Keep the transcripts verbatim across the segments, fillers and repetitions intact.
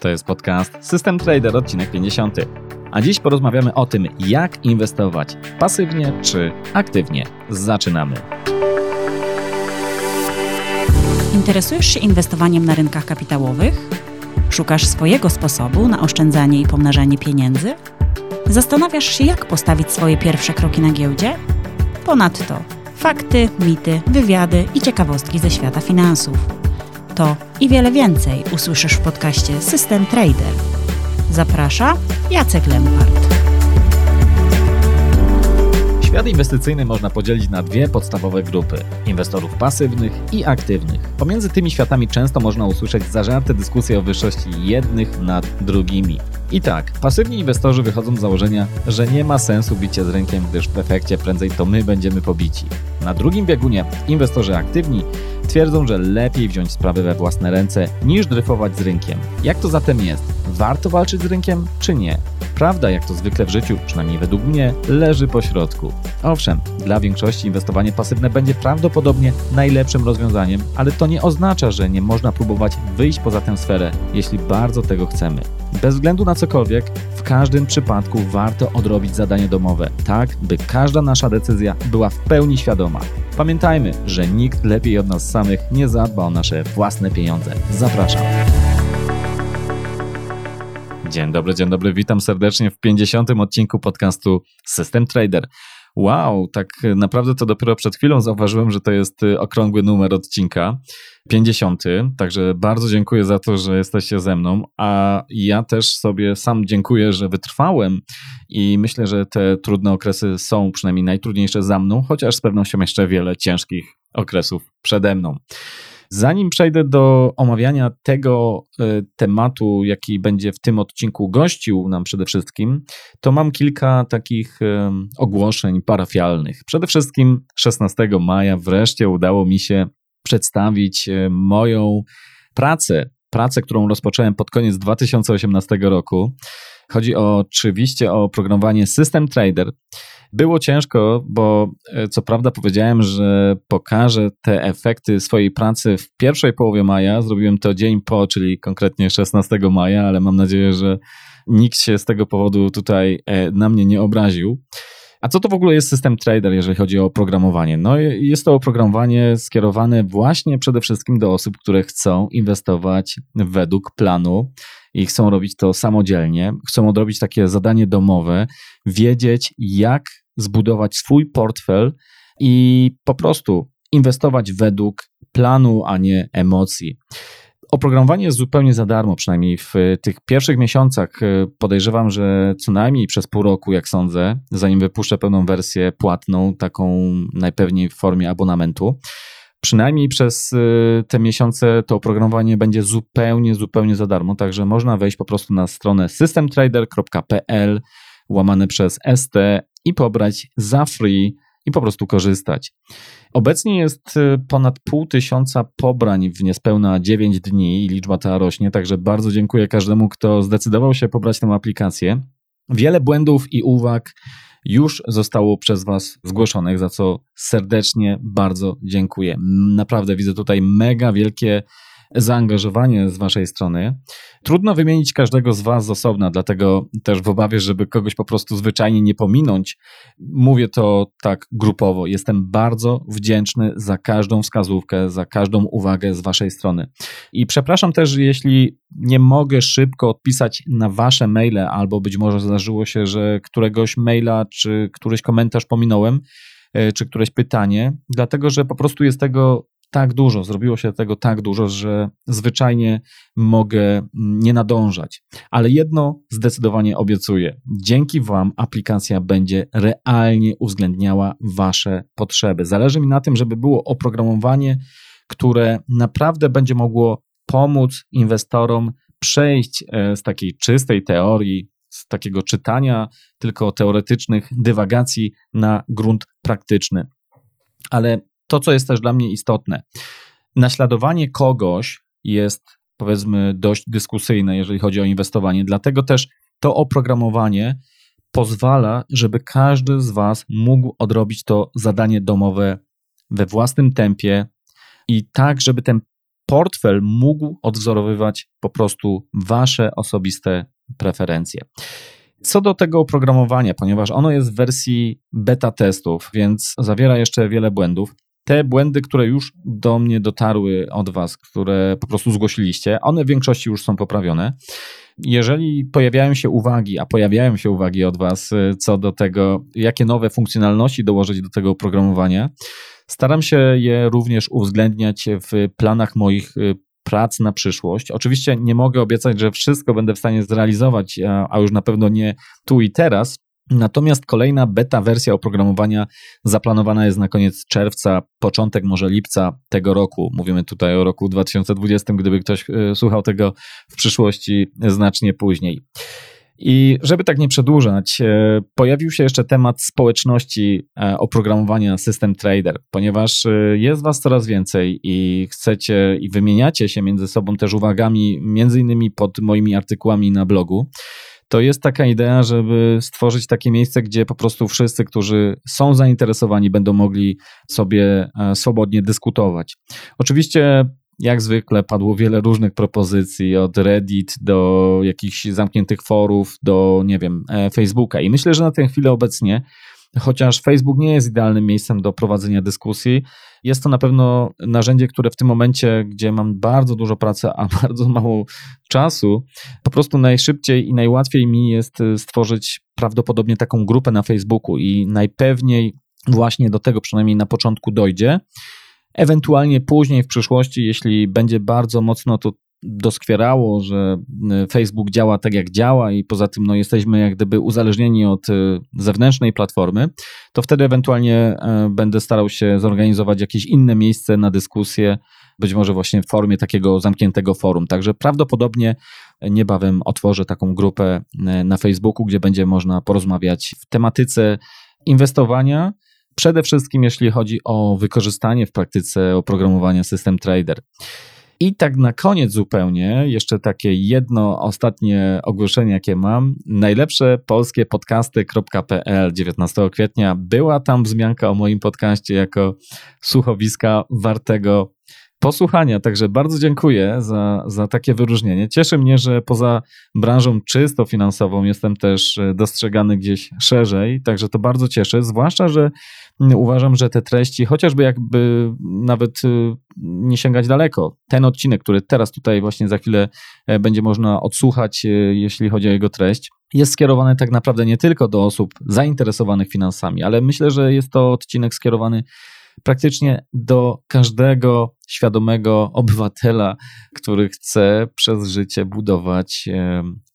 To jest podcast System Trader, odcinek pięćdziesiąty. A dziś porozmawiamy o tym, jak inwestować pasywnie czy aktywnie. Zaczynamy. Interesujesz się inwestowaniem na rynkach kapitałowych? Szukasz swojego sposobu na oszczędzanie i pomnażanie pieniędzy? Zastanawiasz się, jak postawić swoje pierwsze kroki na giełdzie? Ponadto fakty, mity, wywiady i ciekawostki ze świata finansów. To i wiele więcej usłyszysz w podcaście System Trader. Zaprasza Jacek Lempart. Świat inwestycyjny można podzielić na dwie podstawowe grupy – inwestorów pasywnych i aktywnych. Pomiędzy tymi światami często można usłyszeć zażarte dyskusje o wyższości jednych nad drugimi. I tak, pasywni inwestorzy wychodzą z założenia, że nie ma sensu bicie z rynkiem, gdyż w efekcie prędzej to my będziemy pobici. Na drugim biegunie inwestorzy aktywni twierdzą, że lepiej wziąć sprawy we własne ręce niż dryfować z rynkiem. Jak to zatem jest? Warto walczyć z rynkiem czy nie? Prawda, jak to zwykle w życiu, przynajmniej według mnie, leży po środku. Owszem, dla większości inwestowanie pasywne będzie prawdopodobnie najlepszym rozwiązaniem, ale to nie oznacza, że nie można próbować wyjść poza tę sferę, jeśli bardzo tego chcemy. Bez względu na cokolwiek, w każdym przypadku warto odrobić zadanie domowe, tak by każda nasza decyzja była w pełni świadoma. Pamiętajmy, że nikt lepiej od nas samych nie zadba o nasze własne pieniądze. Zapraszam. Dzień dobry, dzień dobry, witam serdecznie w pięćdziesiątym odcinku podcastu System Trader. Wow, tak naprawdę to dopiero przed chwilą zauważyłem, że to jest okrągły numer odcinka, pięćdziesiąty, także bardzo dziękuję za to, że jesteście ze mną, a ja też sobie sam dziękuję, że wytrwałem i myślę, że te trudne okresy są przynajmniej najtrudniejsze za mną, chociaż z pewnością jeszcze wiele ciężkich okresów przede mną. Zanim przejdę do omawiania tego y, tematu, jaki będzie w tym odcinku gościł nam przede wszystkim, to mam kilka takich y, ogłoszeń parafialnych. Przede wszystkim szesnastego maja wreszcie udało mi się przedstawić y, moją pracę, pracę, którą rozpocząłem pod koniec dwa tysiące osiemnastego roku. Chodzi oczywiście o oprogramowanie System Trader. Było ciężko, bo co prawda powiedziałem, że pokażę te efekty swojej pracy w pierwszej połowie maja. Zrobiłem to dzień po, czyli konkretnie szesnastego maja, ale mam nadzieję, że nikt się z tego powodu tutaj na mnie nie obraził. A co to w ogóle jest System Trader, jeżeli chodzi o oprogramowanie? No, jest to oprogramowanie skierowane właśnie przede wszystkim do osób, które chcą inwestować według planu i chcą robić to samodzielnie, chcą odrobić takie zadanie domowe, wiedzieć, jak zbudować swój portfel i po prostu inwestować według planu, a nie emocji. Oprogramowanie jest zupełnie za darmo, przynajmniej w tych pierwszych miesiącach. Podejrzewam, że co najmniej przez pół roku, jak sądzę, zanim wypuszczę pełną wersję płatną, taką najpewniej w formie abonamentu. Przynajmniej przez te miesiące to oprogramowanie będzie zupełnie, zupełnie za darmo, także można wejść po prostu na stronę systemtrader.pl łamane przez st i pobrać za free i po prostu korzystać. Obecnie jest ponad pół tysiąca pobrań w niespełna dziewięć dni i liczba ta rośnie, także bardzo dziękuję każdemu, kto zdecydował się pobrać tę aplikację. Wiele błędów i uwag już zostało przez Was zgłoszonych, za co serdecznie bardzo dziękuję. Naprawdę widzę tutaj mega wielkie zaangażowanie z Waszej strony. Trudno wymienić każdego z Was z osobna, dlatego też w obawie, żeby kogoś po prostu zwyczajnie nie pominąć, mówię to tak grupowo. Jestem bardzo wdzięczny za każdą wskazówkę, za każdą uwagę z Waszej strony. I przepraszam też, jeśli nie mogę szybko odpisać na Wasze maile, albo być może zdarzyło się, że któregoś maila czy któryś komentarz pominąłem, czy któreś pytanie, dlatego że po prostu jest tego tak dużo, zrobiło się tego tak dużo, że zwyczajnie mogę nie nadążać. Ale jedno zdecydowanie obiecuję. Dzięki Wam aplikacja będzie realnie uwzględniała Wasze potrzeby. Zależy mi na tym, żeby było oprogramowanie, które naprawdę będzie mogło pomóc inwestorom przejść z takiej czystej teorii, z takiego czytania tylko teoretycznych dywagacji na grunt praktyczny. Ale to, co jest też dla mnie istotne, naśladowanie kogoś jest, powiedzmy, dość dyskusyjne, jeżeli chodzi o inwestowanie, dlatego też to oprogramowanie pozwala, żeby każdy z Was mógł odrobić to zadanie domowe we własnym tempie i tak, żeby ten portfel mógł odwzorowywać po prostu wasze osobiste preferencje. Co do tego oprogramowania, ponieważ ono jest w wersji beta testów, więc zawiera jeszcze wiele błędów. Te błędy, które już do mnie dotarły od was, które po prostu zgłosiliście, one w większości już są poprawione. Jeżeli pojawiają się uwagi, a pojawiają się uwagi od was co do tego, jakie nowe funkcjonalności dołożyć do tego oprogramowania, staram się je również uwzględniać w planach moich prac na przyszłość. Oczywiście nie mogę obiecać, że wszystko będę w stanie zrealizować, a już na pewno nie tu i teraz. Natomiast kolejna beta wersja oprogramowania zaplanowana jest na koniec czerwca, początek może lipca tego roku. Mówimy tutaj o roku dwa tysiące dwudziestym, gdyby ktoś słuchał tego w przyszłości znacznie później. I żeby tak nie przedłużać, pojawił się jeszcze temat społeczności oprogramowania System Trader, ponieważ jest was coraz więcej i chcecie i wymieniacie się między sobą też uwagami, między innymi pod moimi artykułami na blogu. To jest taka idea, żeby stworzyć takie miejsce, gdzie po prostu wszyscy, którzy są zainteresowani, będą mogli sobie swobodnie dyskutować. Oczywiście, jak zwykle, padło wiele różnych propozycji, od Reddit do jakichś zamkniętych forów, do, nie wiem, Facebooka. I myślę, że na tę chwilę obecnie, chociaż Facebook nie jest idealnym miejscem do prowadzenia dyskusji, jest to na pewno narzędzie, które w tym momencie, gdzie mam bardzo dużo pracy, a bardzo mało czasu, po prostu najszybciej i najłatwiej mi jest stworzyć prawdopodobnie taką grupę na Facebooku i najpewniej właśnie do tego przynajmniej na początku dojdzie. Ewentualnie później w przyszłości, jeśli będzie bardzo mocno to doskwierało, że Facebook działa tak jak działa i poza tym no, jesteśmy jak gdyby uzależnieni od zewnętrznej platformy, to wtedy ewentualnie będę starał się zorganizować jakieś inne miejsce na dyskusję, być może właśnie w formie takiego zamkniętego forum. Także prawdopodobnie niebawem otworzę taką grupę na Facebooku, gdzie będzie można porozmawiać w tematyce inwestowania, przede wszystkim jeśli chodzi o wykorzystanie w praktyce oprogramowania System Trader. I tak na koniec zupełnie, jeszcze takie jedno ostatnie ogłoszenie, jakie mam. Najlepsze polskie podcasty kropka p l dziewiętnastego kwietnia. Była tam wzmianka o moim podcaście jako słuchowiska wartego posłuchania, także bardzo dziękuję za, za takie wyróżnienie. Cieszy mnie, że poza branżą czysto finansową jestem też dostrzegany gdzieś szerzej, także to bardzo cieszy, zwłaszcza, że uważam, że te treści, chociażby jakby nawet nie sięgać daleko, ten odcinek, który teraz tutaj właśnie za chwilę będzie można odsłuchać, jeśli chodzi o jego treść, jest skierowany tak naprawdę nie tylko do osób zainteresowanych finansami, ale myślę, że jest to odcinek skierowany praktycznie do każdego świadomego obywatela, który chce przez życie budować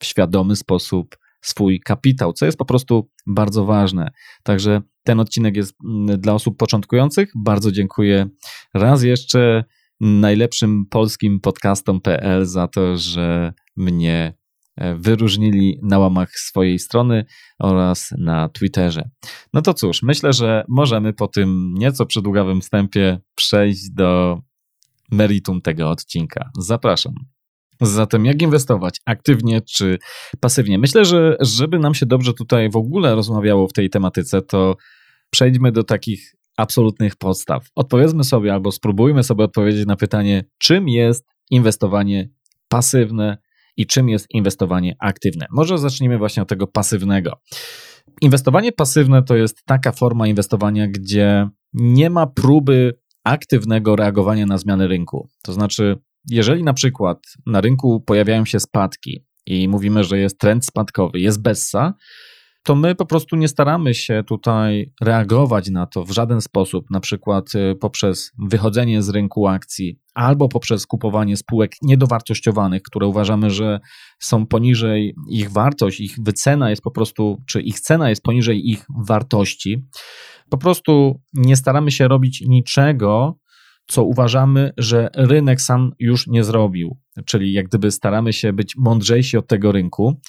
w świadomy sposób swój kapitał, co jest po prostu bardzo ważne. Także ten odcinek jest dla osób początkujących. Bardzo dziękuję raz jeszcze najlepszym polskim podcastom kropka p l za to, że mnie wyróżnili na łamach swojej strony oraz na Twitterze. No to cóż, myślę, że możemy po tym nieco przedługawym wstępie przejść do meritum tego odcinka. Zapraszam. Zatem jak inwestować? Aktywnie czy pasywnie? Myślę, że żeby nam się dobrze tutaj w ogóle rozmawiało w tej tematyce, to przejdźmy do takich absolutnych podstaw. Odpowiedzmy sobie albo spróbujmy sobie odpowiedzieć na pytanie, czym jest inwestowanie pasywne i czym jest inwestowanie aktywne. Może zacznijmy właśnie od tego pasywnego. Inwestowanie pasywne to jest taka forma inwestowania, gdzie nie ma próby aktywnego reagowania na zmiany rynku. To znaczy, jeżeli na przykład na rynku pojawiają się spadki i mówimy, że jest trend spadkowy, jest bessa, to my po prostu nie staramy się tutaj reagować na to w żaden sposób, na przykład poprzez wychodzenie z rynku akcji albo poprzez kupowanie spółek niedowartościowanych, które uważamy, że są poniżej ich wartość, ich wycena jest po prostu, czy ich cena jest poniżej ich wartości. Po prostu nie staramy się robić niczego, co uważamy, że rynek sam już nie zrobił, czyli jak gdyby staramy się być mądrzejsi od tego rynku.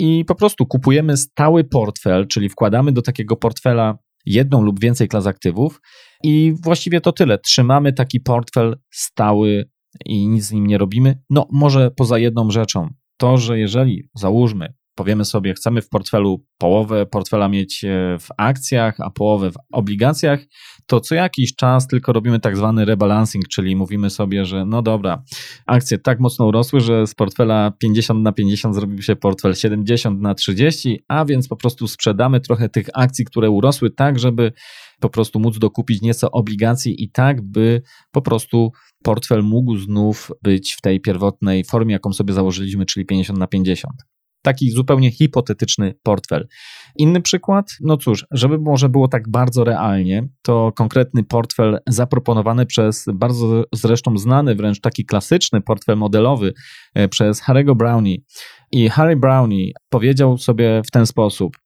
I po prostu kupujemy stały portfel, czyli wkładamy do takiego portfela jedną lub więcej klas aktywów i właściwie to tyle. Trzymamy taki portfel stały i nic z nim nie robimy. No może poza jedną rzeczą, to że jeżeli załóżmy powiemy sobie, chcemy w portfelu połowę portfela mieć w akcjach, a połowę w obligacjach, to co jakiś czas tylko robimy tak zwany rebalancing, czyli mówimy sobie, że no dobra, akcje tak mocno urosły, że z portfela pięćdziesiąt na pięćdziesiąt zrobił się portfel siedemdziesiąt na trzydzieści, a więc po prostu sprzedamy trochę tych akcji, które urosły, tak żeby po prostu móc dokupić nieco obligacji i tak by po prostu portfel mógł znów być w tej pierwotnej formie, jaką sobie założyliśmy, czyli pięćdziesiąt na pięćdziesiąt. Taki zupełnie hipotetyczny portfel. Inny przykład, no cóż, żeby może było tak bardzo realnie, to konkretny portfel zaproponowany przez bardzo zresztą znany, wręcz taki klasyczny portfel modelowy przez Harry'ego Brownie. I Harry Brownie powiedział sobie w ten sposób: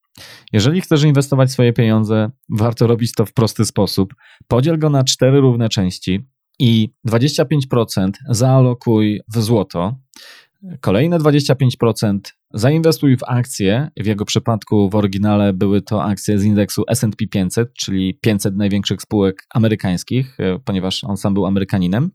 jeżeli chcesz inwestować swoje pieniądze, warto robić to w prosty sposób. Podziel go na cztery równe części i dwadzieścia pięć procent zaalokuj w złoto, kolejne dwadzieścia pięć procent zainwestuj w akcje, w jego przypadku w oryginale były to akcje z indeksu S and P pięćset, czyli pięćset największych spółek amerykańskich, ponieważ on sam był Amerykaninem.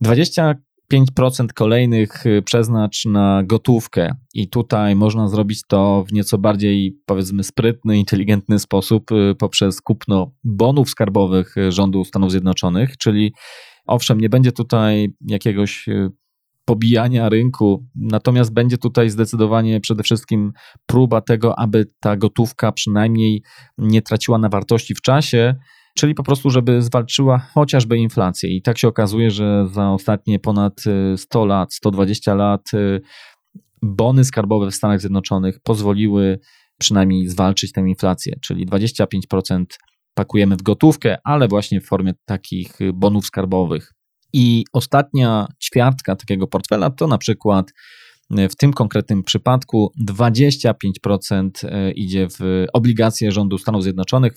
dwadzieścia pięć procent kolejnych przeznacz na gotówkę i tutaj można zrobić to w nieco bardziej, powiedzmy, sprytny, inteligentny sposób poprzez kupno bonów skarbowych rządu Stanów Zjednoczonych, czyli owszem, nie będzie tutaj jakiegoś pobijania rynku, natomiast będzie tutaj zdecydowanie przede wszystkim próba tego, aby ta gotówka przynajmniej nie traciła na wartości w czasie, czyli po prostu, żeby zwalczyła chociażby inflację. I tak się okazuje, że za ostatnie ponad sto lat, sto dwadzieścia lat bony skarbowe w Stanach Zjednoczonych pozwoliły przynajmniej zwalczyć tę inflację, czyli dwadzieścia pięć procent pakujemy w gotówkę, ale właśnie w formie takich bonów skarbowych. I ostatnia ćwiartka takiego portfela to na przykład w tym konkretnym przypadku dwadzieścia pięć procent idzie w obligacje rządu Stanów Zjednoczonych.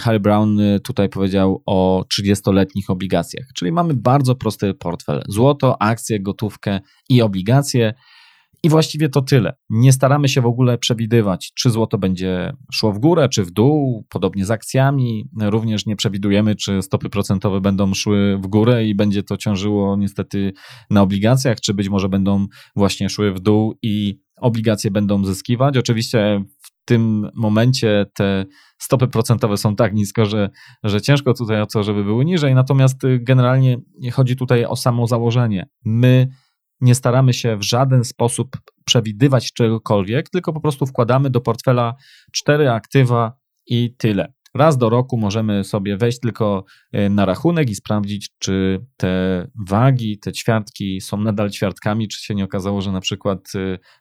Harry Brown tutaj powiedział o trzydziestoletnich obligacjach, czyli mamy bardzo prosty portfel. Złoto, akcje, gotówkę i obligacje. I właściwie to tyle. Nie staramy się w ogóle przewidywać, czy złoto będzie szło w górę, czy w dół, podobnie z akcjami. Również nie przewidujemy, czy stopy procentowe będą szły w górę i będzie to ciążyło niestety na obligacjach, czy być może będą właśnie szły w dół i obligacje będą zyskiwać. Oczywiście w tym momencie te stopy procentowe są tak nisko, że, że ciężko tutaj o to, żeby były niżej. Natomiast generalnie chodzi tutaj o samo założenie. My nie staramy się w żaden sposób przewidywać czegokolwiek, tylko po prostu wkładamy do portfela cztery aktywa i tyle. Raz do roku możemy sobie wejść tylko na rachunek i sprawdzić, czy te wagi, te ćwiartki są nadal ćwiartkami, czy się nie okazało, że na przykład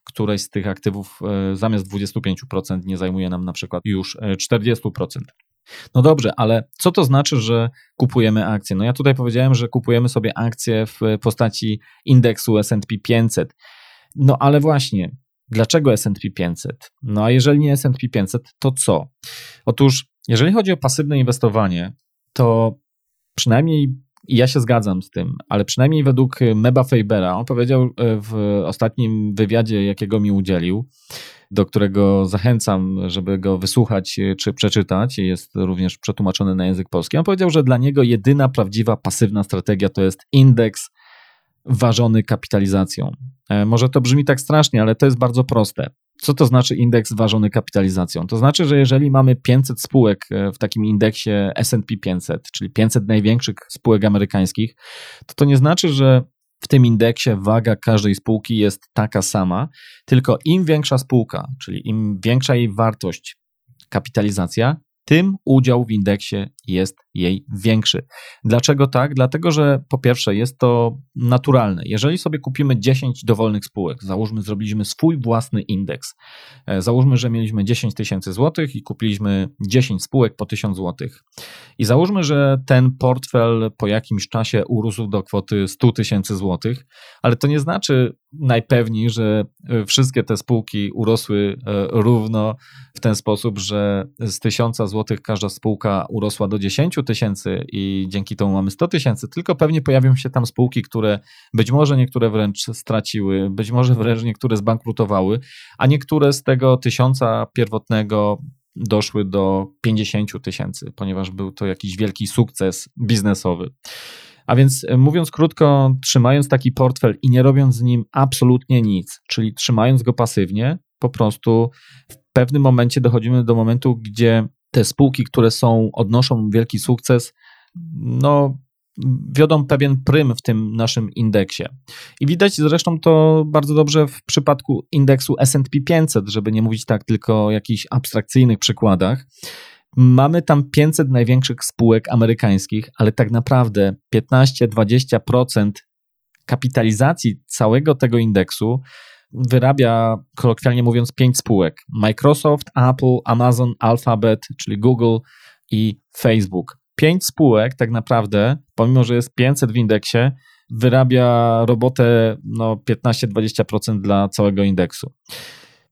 któreś z tych aktywów zamiast dwadzieścia pięć procent nie zajmuje nam na przykład już czterdzieści procent. No dobrze, ale co to znaczy, że kupujemy akcje? No ja tutaj powiedziałem, że kupujemy sobie akcje w postaci indeksu S and P pięćset. No ale właśnie, dlaczego S and P pięćset? No a jeżeli nie S and P pięćset, to co? Otóż jeżeli chodzi o pasywne inwestowanie, to przynajmniej, i ja się zgadzam z tym, ale przynajmniej według Meba Fabera, on powiedział w ostatnim wywiadzie, jakiego mi udzielił, do którego zachęcam, żeby go wysłuchać czy przeczytać, jest również przetłumaczony na język polski. On powiedział, że dla niego jedyna prawdziwa pasywna strategia to jest indeks ważony kapitalizacją. Może to brzmi tak strasznie, ale to jest bardzo proste. Co to znaczy indeks ważony kapitalizacją? To znaczy, że jeżeli mamy pięćset spółek w takim indeksie S and P pięćset, czyli pięćset największych spółek amerykańskich, to to nie znaczy, że w tym indeksie waga każdej spółki jest taka sama, tylko im większa spółka, czyli im większa jej wartość, kapitalizacja, tym udział w indeksie jest jej większy. Dlaczego tak? Dlatego, że po pierwsze jest to naturalne. Jeżeli sobie kupimy dziesięć dowolnych spółek, załóżmy, zrobiliśmy swój własny indeks, załóżmy, że mieliśmy dziesięć tysięcy złotych i kupiliśmy dziesięć spółek po tysiąc złotych i załóżmy, że ten portfel po jakimś czasie urósł do kwoty sto tysięcy złotych, ale to nie znaczy najpewniej, że wszystkie te spółki urosły równo w ten sposób, że z tysiąca złotych każda spółka urosła do dziesięć tysięcy i dzięki temu mamy sto tysięcy, tylko pewnie pojawią się tam spółki, które być może niektóre wręcz straciły, być może wręcz niektóre zbankrutowały, a niektóre z tego tysiąca pierwotnego doszły do pięćdziesięciu tysięcy, ponieważ był to jakiś wielki sukces biznesowy. A więc mówiąc krótko, trzymając taki portfel i nie robiąc z nim absolutnie nic, czyli trzymając go pasywnie, po prostu w pewnym momencie dochodzimy do momentu, gdzie te spółki, które są, odnoszą wielki sukces, no wiodą pewien prym w tym naszym indeksie. I widać zresztą to bardzo dobrze w przypadku indeksu S and P pięćset, żeby nie mówić tak tylko o jakichś abstrakcyjnych przykładach. Mamy tam pięćset największych spółek amerykańskich, ale tak naprawdę piętnaście do dwudziestu procent kapitalizacji całego tego indeksu wyrabia, kolokwialnie mówiąc, pięć spółek. Microsoft, Apple, Amazon, Alphabet, czyli Google i Facebook. Pięć spółek tak naprawdę, pomimo że jest pięćset w indeksie, wyrabia robotę no, piętnaście do dwudziestu procent dla całego indeksu.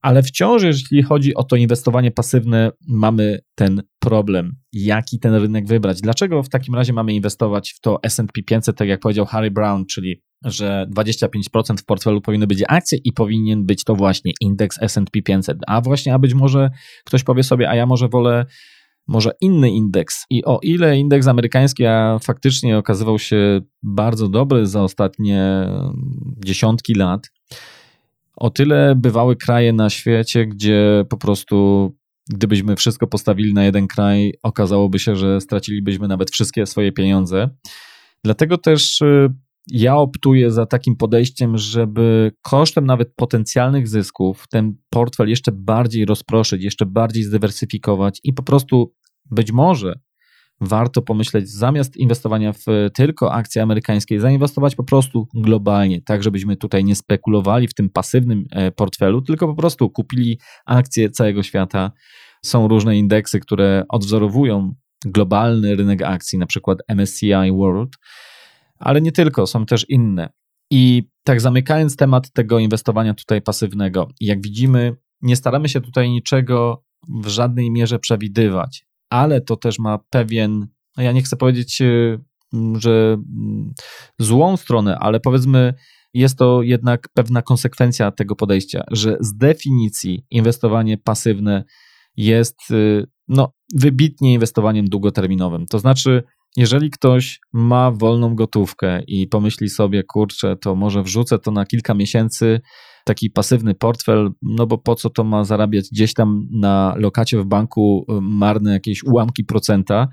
Ale wciąż, jeśli chodzi o to inwestowanie pasywne, mamy ten problem. Jaki ten rynek wybrać? Dlaczego w takim razie mamy inwestować w to S and P pięćset, tak jak powiedział Harry Brown, czyli że dwadzieścia pięć procent w portfelu powinny być akcje i powinien być to właśnie indeks S and P pięćset. A właśnie, a być może ktoś powie sobie, a ja może wolę może inny indeks. I o ile indeks amerykański a faktycznie okazywał się bardzo dobry za ostatnie dziesiątki lat, o tyle bywały kraje na świecie, gdzie po prostu gdybyśmy wszystko postawili na jeden kraj, okazałoby się, że stracilibyśmy nawet wszystkie swoje pieniądze. Dlatego też ja optuję za takim podejściem, żeby kosztem nawet potencjalnych zysków ten portfel jeszcze bardziej rozproszyć, jeszcze bardziej zdywersyfikować i po prostu być może warto pomyśleć, zamiast inwestowania w tylko akcje amerykańskie, zainwestować po prostu globalnie, tak żebyśmy tutaj nie spekulowali w tym pasywnym portfelu, tylko po prostu kupili akcje całego świata. Są różne indeksy, które odwzorowują globalny rynek akcji, na przykład M S C I World, ale nie tylko, są też inne. I tak zamykając temat tego inwestowania tutaj pasywnego, jak widzimy, nie staramy się tutaj niczego w żadnej mierze przewidywać, ale to też ma pewien, ja nie chcę powiedzieć, że złą stronę, ale powiedzmy, jest to jednak pewna konsekwencja tego podejścia, że z definicji inwestowanie pasywne jest no, wybitnie inwestowaniem długoterminowym. To znaczy, jeżeli ktoś ma wolną gotówkę i pomyśli sobie, kurczę, to może wrzucę to na kilka miesięcy, taki pasywny portfel, no bo po co to ma zarabiać gdzieś tam na lokacie w banku marne jakieś ułamki procenta,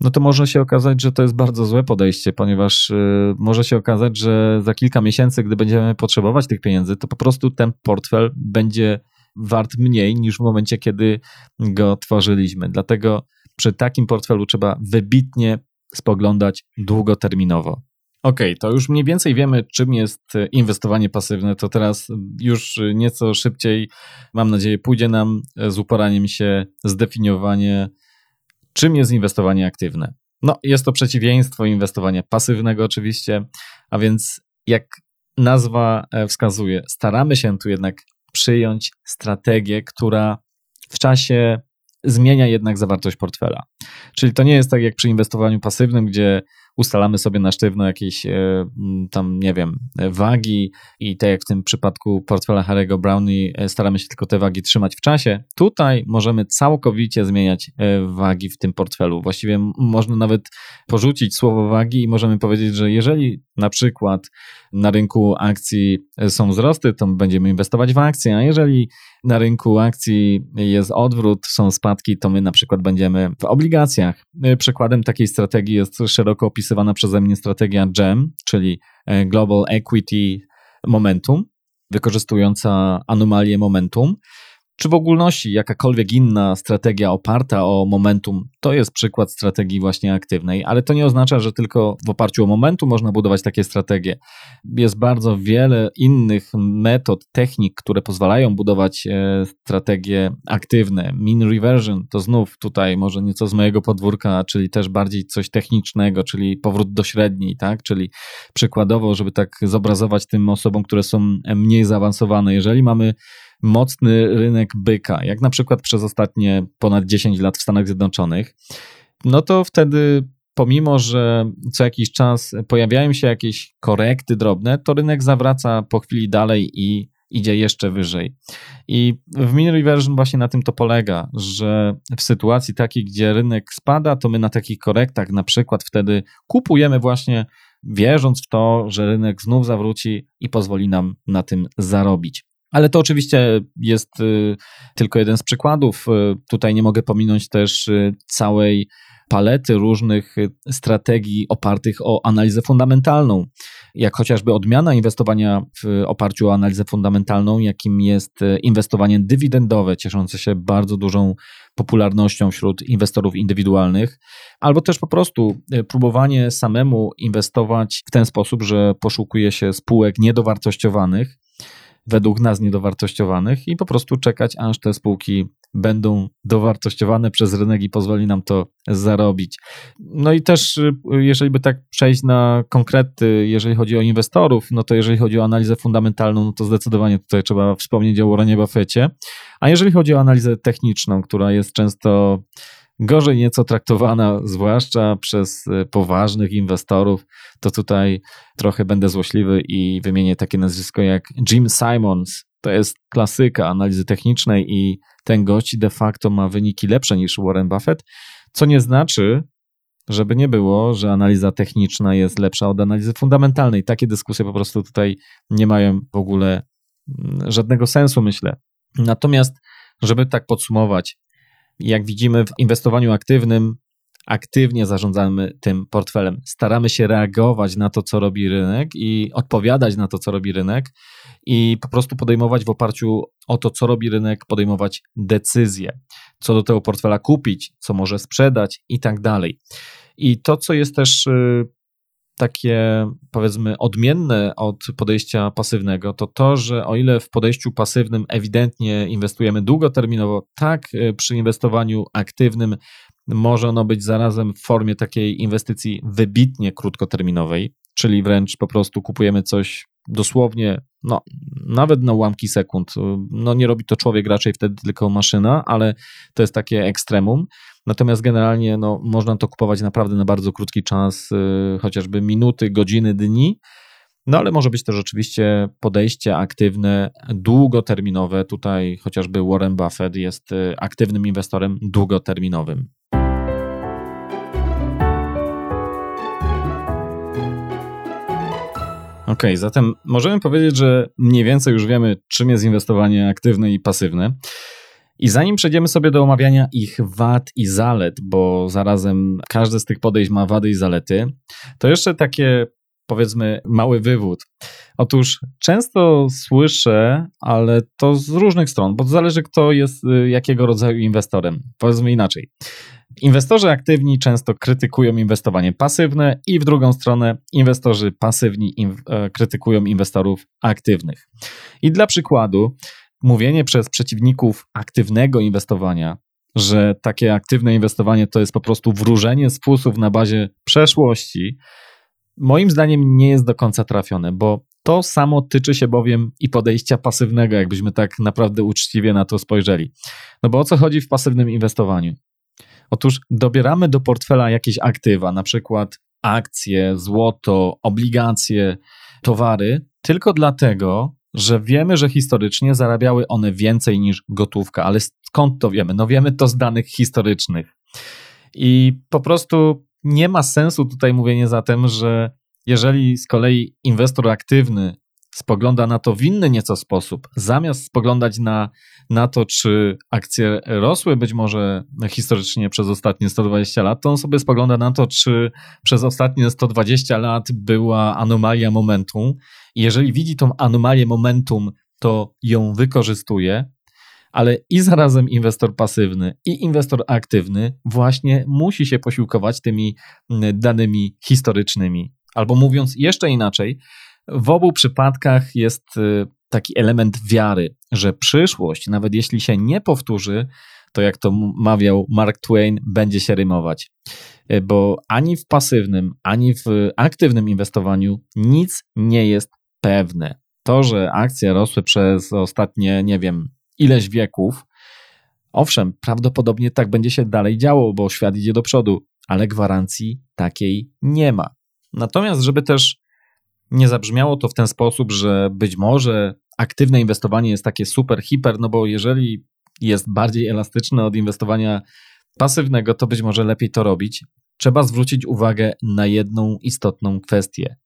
no to może się okazać, że to jest bardzo złe podejście, ponieważ yy, może się okazać, że za kilka miesięcy, gdy będziemy potrzebować tych pieniędzy, to po prostu ten portfel będzie wart mniej niż w momencie, kiedy go tworzyliśmy. Dlatego przy takim portfelu trzeba wybitnie spoglądać długoterminowo. Okej, okay, to już mniej więcej wiemy, czym jest inwestowanie pasywne, to teraz już nieco szybciej, mam nadzieję, pójdzie nam z uporaniem się zdefiniowanie, czym jest inwestowanie aktywne. No, jest to przeciwieństwo inwestowania pasywnego oczywiście, a więc jak nazwa wskazuje, staramy się tu jednak przyjąć strategię, która w czasie zmienia jednak zawartość portfela. Czyli to nie jest tak jak przy inwestowaniu pasywnym, gdzie ustalamy sobie na sztywno jakieś e, tam, nie wiem, wagi i tak jak w tym przypadku portfela Harry'ego Brownie e, staramy się tylko te wagi trzymać w czasie. Tutaj możemy całkowicie zmieniać e, wagi w tym portfelu. Właściwie m- można nawet porzucić słowo wagi i możemy powiedzieć, że jeżeli na przykład na rynku akcji są wzrosty, to będziemy inwestować w akcje, a jeżeli na rynku akcji jest odwrót, są spadki, to my na przykład będziemy w obligacjach. Przykładem takiej strategii jest szeroko opisywana przeze mnie strategia G E M, czyli Global Equity Momentum, wykorzystująca anomalię momentum, czy w ogólności jakakolwiek inna strategia oparta o momentum, to jest przykład strategii właśnie aktywnej, ale to nie oznacza, że tylko w oparciu o momentum można budować takie strategie. Jest bardzo wiele innych metod, technik, które pozwalają budować strategie aktywne. Mean reversion to znów tutaj może nieco z mojego podwórka, czyli też bardziej coś technicznego, czyli powrót do średniej, tak? Czyli przykładowo, żeby tak zobrazować tym osobom, które są mniej zaawansowane, jeżeli mamy mocny rynek byka, jak na przykład przez ostatnie ponad dziesięć lat w Stanach Zjednoczonych, no to wtedy pomimo, że co jakiś czas pojawiają się jakieś korekty drobne, to rynek zawraca po chwili dalej i idzie jeszcze wyżej. I w mean reversion właśnie na tym to polega, że w sytuacji takiej, gdzie rynek spada, to my na takich korektach na przykład wtedy kupujemy właśnie wierząc w to, że rynek znów zawróci i pozwoli nam na tym zarobić. Ale to oczywiście jest tylko jeden z przykładów. Tutaj nie mogę pominąć też całej palety różnych strategii opartych o analizę fundamentalną, jak chociażby odmiana inwestowania w oparciu o analizę fundamentalną, jakim jest inwestowanie dywidendowe, cieszące się bardzo dużą popularnością wśród inwestorów indywidualnych, albo też po prostu próbowanie samemu inwestować w ten sposób, że poszukuje się spółek niedowartościowanych, według nas niedowartościowanych i po prostu czekać, aż te spółki będą dowartościowane przez rynek i pozwoli nam to zarobić. No i też, jeżeli by tak przejść na konkrety, jeżeli chodzi o inwestorów, no to jeżeli chodzi o analizę fundamentalną, no to zdecydowanie tutaj trzeba wspomnieć o Warrenie Buffetcie, a jeżeli chodzi o analizę techniczną, która jest często gorzej nieco traktowana, zwłaszcza przez poważnych inwestorów, to tutaj trochę będę złośliwy i wymienię takie nazwisko jak Jim Simons. To jest klasyka analizy technicznej i ten gość de facto ma wyniki lepsze niż Warren Buffett, co nie znaczy, żeby nie było, że analiza techniczna jest lepsza od analizy fundamentalnej. Takie dyskusje po prostu tutaj nie mają w ogóle żadnego sensu, myślę. Natomiast, żeby tak podsumować, jak widzimy w inwestowaniu aktywnym, aktywnie zarządzamy tym portfelem. Staramy się reagować na to, co robi rynek i odpowiadać na to, co robi rynek i po prostu podejmować w oparciu o to, co robi rynek, podejmować decyzje, co do tego portfela kupić, co może sprzedać i tak dalej. I to, co jest też takie, powiedzmy, odmienne od podejścia pasywnego, to to, że o ile w podejściu pasywnym ewidentnie inwestujemy długoterminowo, tak przy inwestowaniu aktywnym może ono być zarazem w formie takiej inwestycji wybitnie krótkoterminowej, czyli wręcz po prostu kupujemy coś dosłownie, no nawet na ułamki sekund. No nie robi to człowiek raczej wtedy, tylko maszyna, ale to jest takie ekstremum. Natomiast generalnie no, można to kupować naprawdę na bardzo krótki czas, yy, chociażby minuty, godziny, dni. No ale może być to rzeczywiście podejście aktywne, długoterminowe. Tutaj chociażby Warren Buffett jest aktywnym inwestorem długoterminowym. Okej, okay, zatem możemy powiedzieć, że mniej więcej już wiemy, czym jest inwestowanie aktywne i pasywne. I zanim przejdziemy sobie do omawiania ich wad i zalet, bo zarazem każde z tych podejść ma wady i zalety, to jeszcze takie, powiedzmy, mały wywód. Otóż często słyszę, ale to z różnych stron, bo to zależy, kto jest jakiego rodzaju inwestorem. Powiedzmy inaczej. Inwestorzy aktywni często krytykują inwestowanie pasywne i w drugą stronę inwestorzy pasywni inw- krytykują inwestorów aktywnych. I dla przykładu, mówienie przez przeciwników aktywnego inwestowania, że takie aktywne inwestowanie to jest po prostu wróżenie z fusów na bazie przeszłości, moim zdaniem nie jest do końca trafione, bo to samo tyczy się bowiem i podejścia pasywnego, jakbyśmy tak naprawdę uczciwie na to spojrzeli. No bo o co chodzi w pasywnym inwestowaniu? Otóż dobieramy do portfela jakieś aktywa, na przykład akcje, złoto, obligacje, towary, tylko dlatego, że wiemy, że historycznie zarabiały one więcej niż gotówka. Ale skąd to wiemy? No wiemy to z danych historycznych. I po prostu nie ma sensu tutaj mówienie zatem, że jeżeli z kolei inwestor aktywny spogląda na to w inny nieco sposób, zamiast spoglądać na, na to, czy akcje rosły być może historycznie przez ostatnie sto dwadzieścia lat, to on sobie spogląda na to, czy przez ostatnie sto dwadzieścia lat była anomalia momentum. I jeżeli widzi tą anomalię momentum, to ją wykorzystuje, ale i zarazem inwestor pasywny i inwestor aktywny właśnie musi się posiłkować tymi danymi historycznymi. Albo mówiąc jeszcze inaczej, w obu przypadkach jest taki element wiary, że przyszłość, nawet jeśli się nie powtórzy, to jak to mawiał Mark Twain, będzie się rymować. Bo ani w pasywnym, ani w aktywnym inwestowaniu nic nie jest pewne. To, że akcje rosły przez ostatnie, nie wiem, ileś wieków, owszem, prawdopodobnie tak będzie się dalej działo, bo świat idzie do przodu, ale gwarancji takiej nie ma. Natomiast, żeby też nie zabrzmiało to w ten sposób, że być może aktywne inwestowanie jest takie super, hiper, no bo jeżeli jest bardziej elastyczne od inwestowania pasywnego, to być może lepiej to robić. trzeba zwrócić uwagę na jedną istotną kwestię.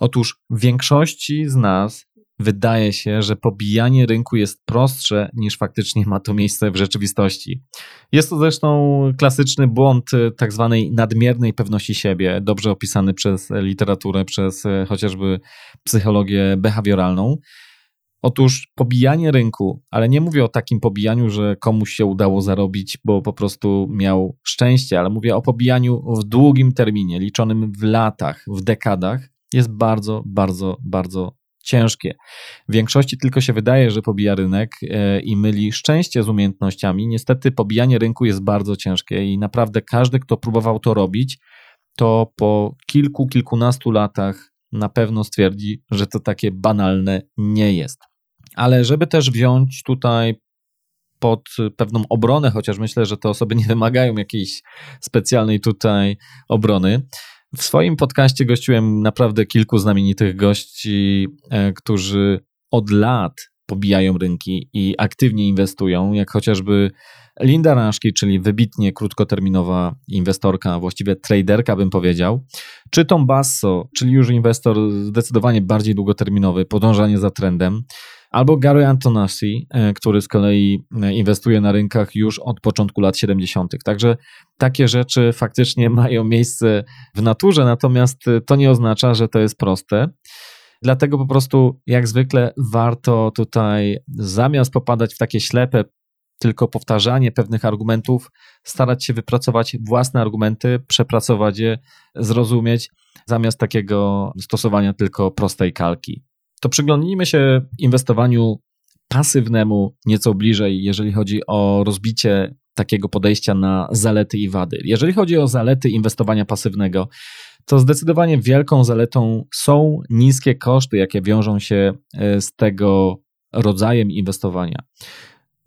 Otóż większości z nas wydaje się, że pobijanie rynku jest prostsze niż faktycznie ma to miejsce w rzeczywistości. Jest to zresztą klasyczny błąd tak zwanej nadmiernej pewności siebie, dobrze opisany przez literaturę, przez chociażby psychologię behawioralną. Otóż pobijanie rynku, ale nie mówię o takim pobijaniu, że komuś się udało zarobić, bo po prostu miał szczęście, ale mówię o pobijaniu w długim terminie, liczonym w latach, w dekadach, jest bardzo, bardzo, bardzo ciężkie. W większości tylko się wydaje, że pobija rynek i myli szczęście z umiejętnościami. Niestety pobijanie rynku jest bardzo ciężkie i naprawdę każdy, kto próbował to robić, to po kilku, kilkunastu latach na pewno stwierdzi, że to takie banalne nie jest. Ale żeby też wziąć tutaj pod pewną obronę, chociaż myślę, że te osoby nie wymagają jakiejś specjalnej tutaj obrony, w swoim podcaście gościłem naprawdę kilku znamienitych gości, którzy od lat pobijają rynki i aktywnie inwestują, jak chociażby Linda Raszki, czyli wybitnie krótkoterminowa inwestorka, właściwie traderka bym powiedział, czy Tom Basso, czyli już inwestor zdecydowanie bardziej długoterminowy, podążanie za trendem, albo Gary Antonassi, który z kolei inwestuje na rynkach już od początku lat siedemdziesiątych. Także takie rzeczy faktycznie mają miejsce w naturze, natomiast to nie oznacza, że to jest proste. Dlatego po prostu jak zwykle warto tutaj zamiast popadać w takie ślepe, tylko powtarzanie pewnych argumentów, starać się wypracować własne argumenty, przepracować je, zrozumieć, zamiast takiego stosowania tylko prostej kalki. To przyglądnijmy się inwestowaniu pasywnemu nieco bliżej, jeżeli chodzi o rozbicie takiego podejścia na zalety i wady. Jeżeli chodzi o zalety inwestowania pasywnego, to zdecydowanie wielką zaletą są niskie koszty, jakie wiążą się z tego rodzajem inwestowania.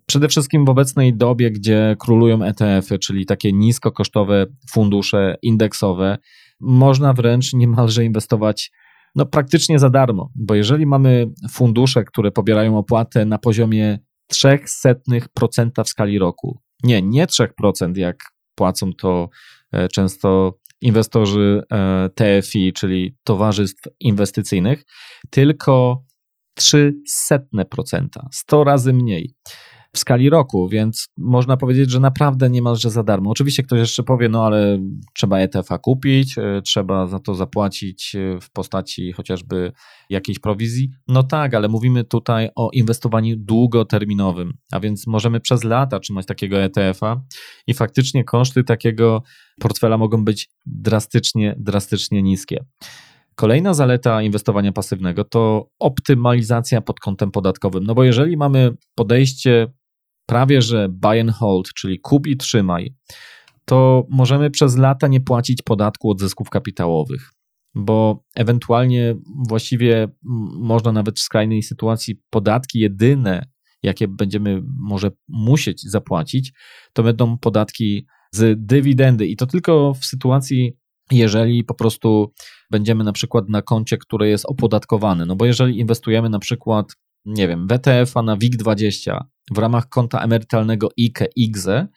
Przede wszystkim w obecnej dobie, gdzie królują E T F-y, czyli takie niskokosztowe fundusze indeksowe, można wręcz niemalże inwestować no praktycznie za darmo, bo jeżeli mamy fundusze, które pobierają opłatę na poziomie zero przecinek trzy procent w skali roku, nie, nie trzy procent jak płacą to często inwestorzy T F I, czyli towarzystw inwestycyjnych, tylko zero przecinek trzy procent, sto razy mniej w skali roku, więc można powiedzieć, że naprawdę niemalże za darmo. Oczywiście ktoś jeszcze powie, no ale trzeba E T F-a kupić, trzeba za to zapłacić w postaci chociażby jakiejś prowizji. No tak, ale mówimy tutaj o inwestowaniu długoterminowym, a więc możemy przez lata trzymać takiego E T F-a i faktycznie koszty takiego portfela mogą być drastycznie, drastycznie niskie. Kolejna zaleta inwestowania pasywnego to optymalizacja pod kątem podatkowym, no bo jeżeli mamy podejście prawie że buy and hold, czyli kup i trzymaj, to możemy przez lata nie płacić podatku od zysków kapitałowych, bo ewentualnie właściwie można nawet w skrajnej sytuacji podatki jedyne, jakie będziemy może musieć zapłacić, to będą podatki z dywidendy i to tylko w sytuacji, jeżeli po prostu będziemy na przykład na koncie, które jest opodatkowane, no bo jeżeli inwestujemy na przykład, nie wiem, w E T F-a na WIG dwadzieścia w ramach konta emerytalnego I K E, I G Z E,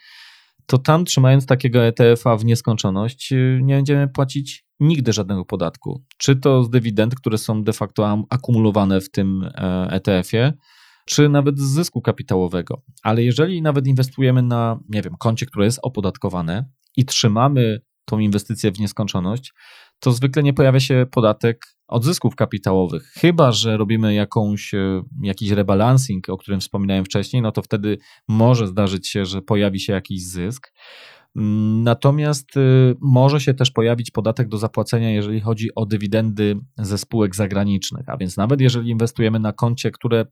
to tam trzymając takiego E T F-a w nieskończoność nie będziemy płacić nigdy żadnego podatku. Czy to z dywidend, które są de facto akumulowane w tym E T F-ie, czy nawet z zysku kapitałowego. Ale jeżeli nawet inwestujemy na, nie wiem, koncie, które jest opodatkowane i trzymamy tą inwestycję w nieskończoność, to zwykle nie pojawia się podatek od zysków kapitałowych. Chyba że robimy jakąś, jakiś rebalancing, o którym wspominałem wcześniej, no to wtedy może zdarzyć się, że pojawi się jakiś zysk. Natomiast może się też pojawić podatek do zapłacenia, jeżeli chodzi o dywidendy ze spółek zagranicznych. A więc nawet jeżeli inwestujemy na koncie, które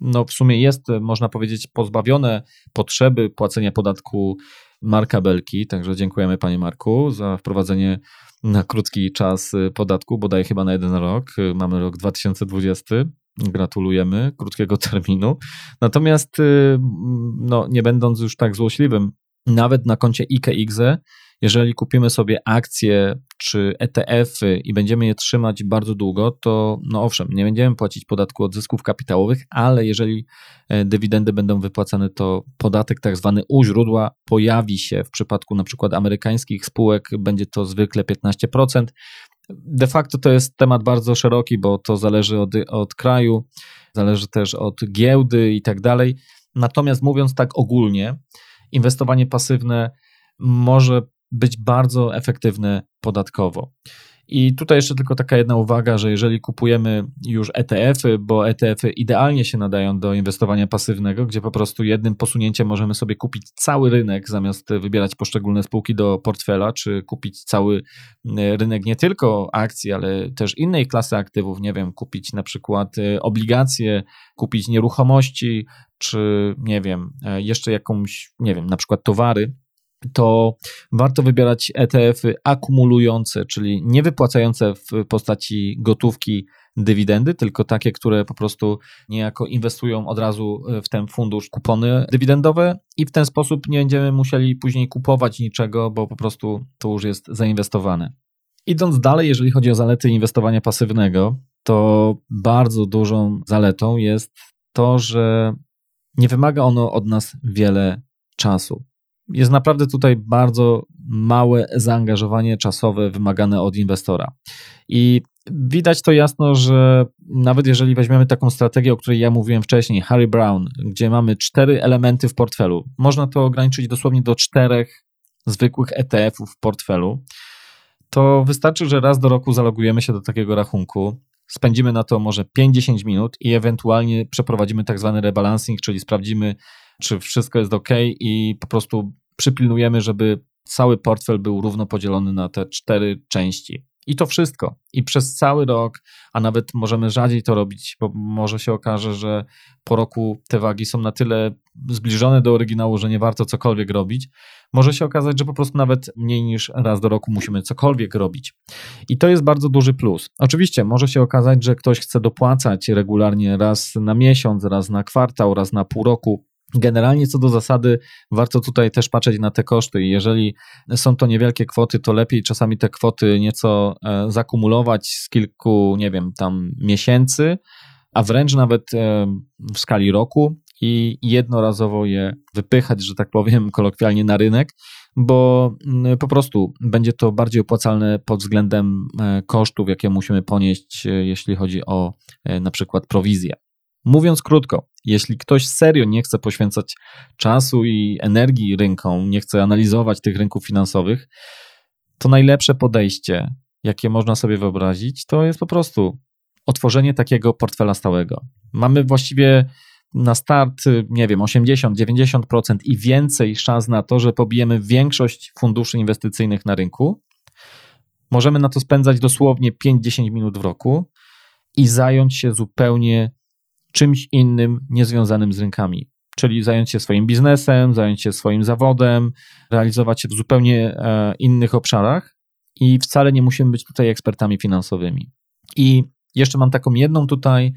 no w sumie jest, można powiedzieć, pozbawione potrzeby płacenia podatku Marka Belki, także dziękujemy panie Marku za wprowadzenie na krótki czas podatku, bodaj chyba na jeden rok, mamy rok dwa tysiące dwudziesty, gratulujemy krótkiego terminu, natomiast no, nie będąc już tak złośliwym, nawet na koncie I K E, I G Z E jeżeli kupimy sobie akcje czy E T F-y i będziemy je trzymać bardzo długo, to no owszem, nie będziemy płacić podatku od zysków kapitałowych, ale jeżeli dywidendy będą wypłacane, to podatek tak zwany u źródła pojawi się w przypadku na przykład amerykańskich spółek, będzie to zwykle piętnaście procent. De facto to jest temat bardzo szeroki, bo to zależy od, od kraju, zależy też od giełdy i tak dalej. Natomiast mówiąc tak ogólnie, inwestowanie pasywne może być bardzo efektywne podatkowo. I tutaj jeszcze tylko taka jedna uwaga, że jeżeli kupujemy już E T F-y, bo E T F-y idealnie się nadają do inwestowania pasywnego, gdzie po prostu jednym posunięciem możemy sobie kupić cały rynek, zamiast wybierać poszczególne spółki do portfela, czy kupić cały rynek nie tylko akcji, ale też innej klasy aktywów, nie wiem, kupić na przykład obligacje, kupić nieruchomości, czy nie wiem, jeszcze jakąś, nie wiem, na przykład towary, to warto wybierać E T F-y akumulujące, czyli nie wypłacające w postaci gotówki dywidendy, tylko takie, które po prostu niejako inwestują od razu w ten fundusz kupony dywidendowe i w ten sposób nie będziemy musieli później kupować niczego, bo po prostu to już jest zainwestowane. Idąc dalej, jeżeli chodzi o zalety inwestowania pasywnego, to bardzo dużą zaletą jest to, że nie wymaga ono od nas wiele czasu. Jest naprawdę tutaj bardzo małe zaangażowanie czasowe wymagane od inwestora. I widać to jasno, że nawet jeżeli weźmiemy taką strategię, o której ja mówiłem wcześniej, Harry Brown, gdzie mamy cztery elementy w portfelu, można to ograniczyć dosłownie do czterech zwykłych E T F-ów w portfelu, to wystarczy, że raz do roku zalogujemy się do takiego rachunku, spędzimy na to może pięć do dziesięciu minut i ewentualnie przeprowadzimy tak zwany rebalancing, czyli sprawdzimy, czy wszystko jest ok i po prostu przypilnujemy, żeby cały portfel był równo podzielony na te cztery części. I to wszystko. I przez cały rok, a nawet możemy rzadziej to robić, bo może się okaże, że po roku te wagi są na tyle zbliżone do oryginału, że nie warto cokolwiek robić. Może się okazać, że po prostu nawet mniej niż raz do roku musimy cokolwiek robić. I to jest bardzo duży plus. Oczywiście może się okazać, że ktoś chce dopłacać regularnie raz na miesiąc, raz na kwartał, raz na pół roku. Generalnie co do zasady warto tutaj też patrzeć na te koszty i jeżeli są to niewielkie kwoty, to lepiej czasami te kwoty nieco zakumulować z kilku, nie wiem, tam miesięcy, a wręcz nawet w skali roku i jednorazowo je wypychać, że tak powiem kolokwialnie na rynek, bo po prostu będzie to bardziej opłacalne pod względem kosztów, jakie musimy ponieść, jeśli chodzi o na przykład prowizję. Mówiąc krótko, jeśli ktoś serio nie chce poświęcać czasu i energii rynkom, nie chce analizować tych rynków finansowych, to najlepsze podejście, jakie można sobie wyobrazić, to jest po prostu otworzenie takiego portfela stałego. Mamy właściwie na start, nie wiem, osiemdziesiąt do dziewięćdziesięciu procent i więcej szans na to, że pobijemy większość funduszy inwestycyjnych na rynku. Możemy na to spędzać dosłownie pięć do dziesięciu minut w roku i zająć się zupełnie czymś innym, niezwiązanym z rynkami, czyli zająć się swoim biznesem, zająć się swoim zawodem, realizować się w zupełnie e, innych obszarach i wcale nie musimy być tutaj ekspertami finansowymi. I jeszcze mam taką jedną tutaj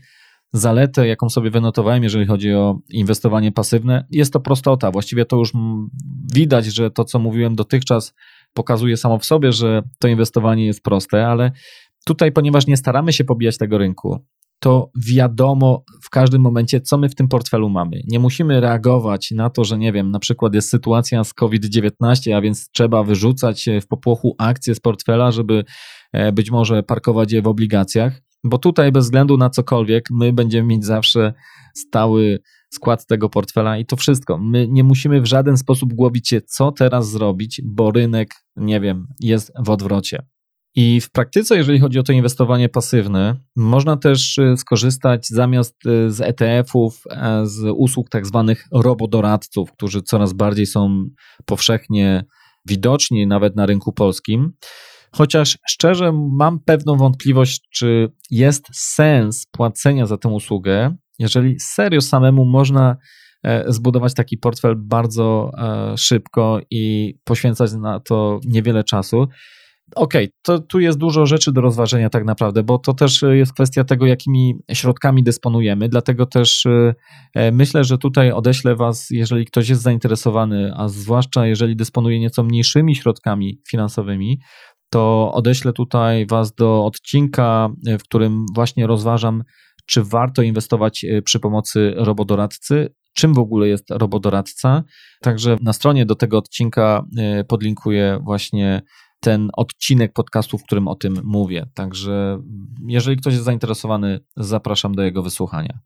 zaletę, jaką sobie wynotowałem, jeżeli chodzi o inwestowanie pasywne, jest to prostota. Właściwie to już widać, że to, co mówiłem dotychczas, pokazuje samo w sobie, że to inwestowanie jest proste, ale tutaj, ponieważ nie staramy się pobijać tego rynku, to wiadomo w każdym momencie, co my w tym portfelu mamy. Nie musimy reagować na to, że nie wiem, na przykład jest sytuacja z COVID dziewiętnaście, a więc trzeba wyrzucać w popłochu akcje z portfela, żeby być może parkować je w obligacjach, bo tutaj bez względu na cokolwiek my będziemy mieć zawsze stały skład tego portfela i to wszystko. My nie musimy w żaden sposób głowić się, co teraz zrobić, bo rynek, nie wiem, jest w odwrocie. I w praktyce, jeżeli chodzi o to inwestowanie pasywne, można też skorzystać zamiast z E T F-ów, z usług tak zwanych robodoradców, którzy coraz bardziej są powszechnie widoczni nawet na rynku polskim. Chociaż szczerze mam pewną wątpliwość, czy jest sens płacenia za tę usługę, jeżeli serio samemu można zbudować taki portfel bardzo szybko i poświęcać na to niewiele czasu. Okej, to tu jest dużo rzeczy do rozważenia tak naprawdę, bo to też jest kwestia tego, jakimi środkami dysponujemy, dlatego też myślę, że tutaj odeślę Was, jeżeli ktoś jest zainteresowany, a zwłaszcza jeżeli dysponuje nieco mniejszymi środkami finansowymi, to odeślę tutaj Was do odcinka, w którym właśnie rozważam, czy warto inwestować przy pomocy robodoradcy, czym w ogóle jest robodoradca. Także na stronie do tego odcinka podlinkuję właśnie ten odcinek podcastu, w którym o tym mówię. Także jeżeli ktoś jest zainteresowany, zapraszam do jego wysłuchania.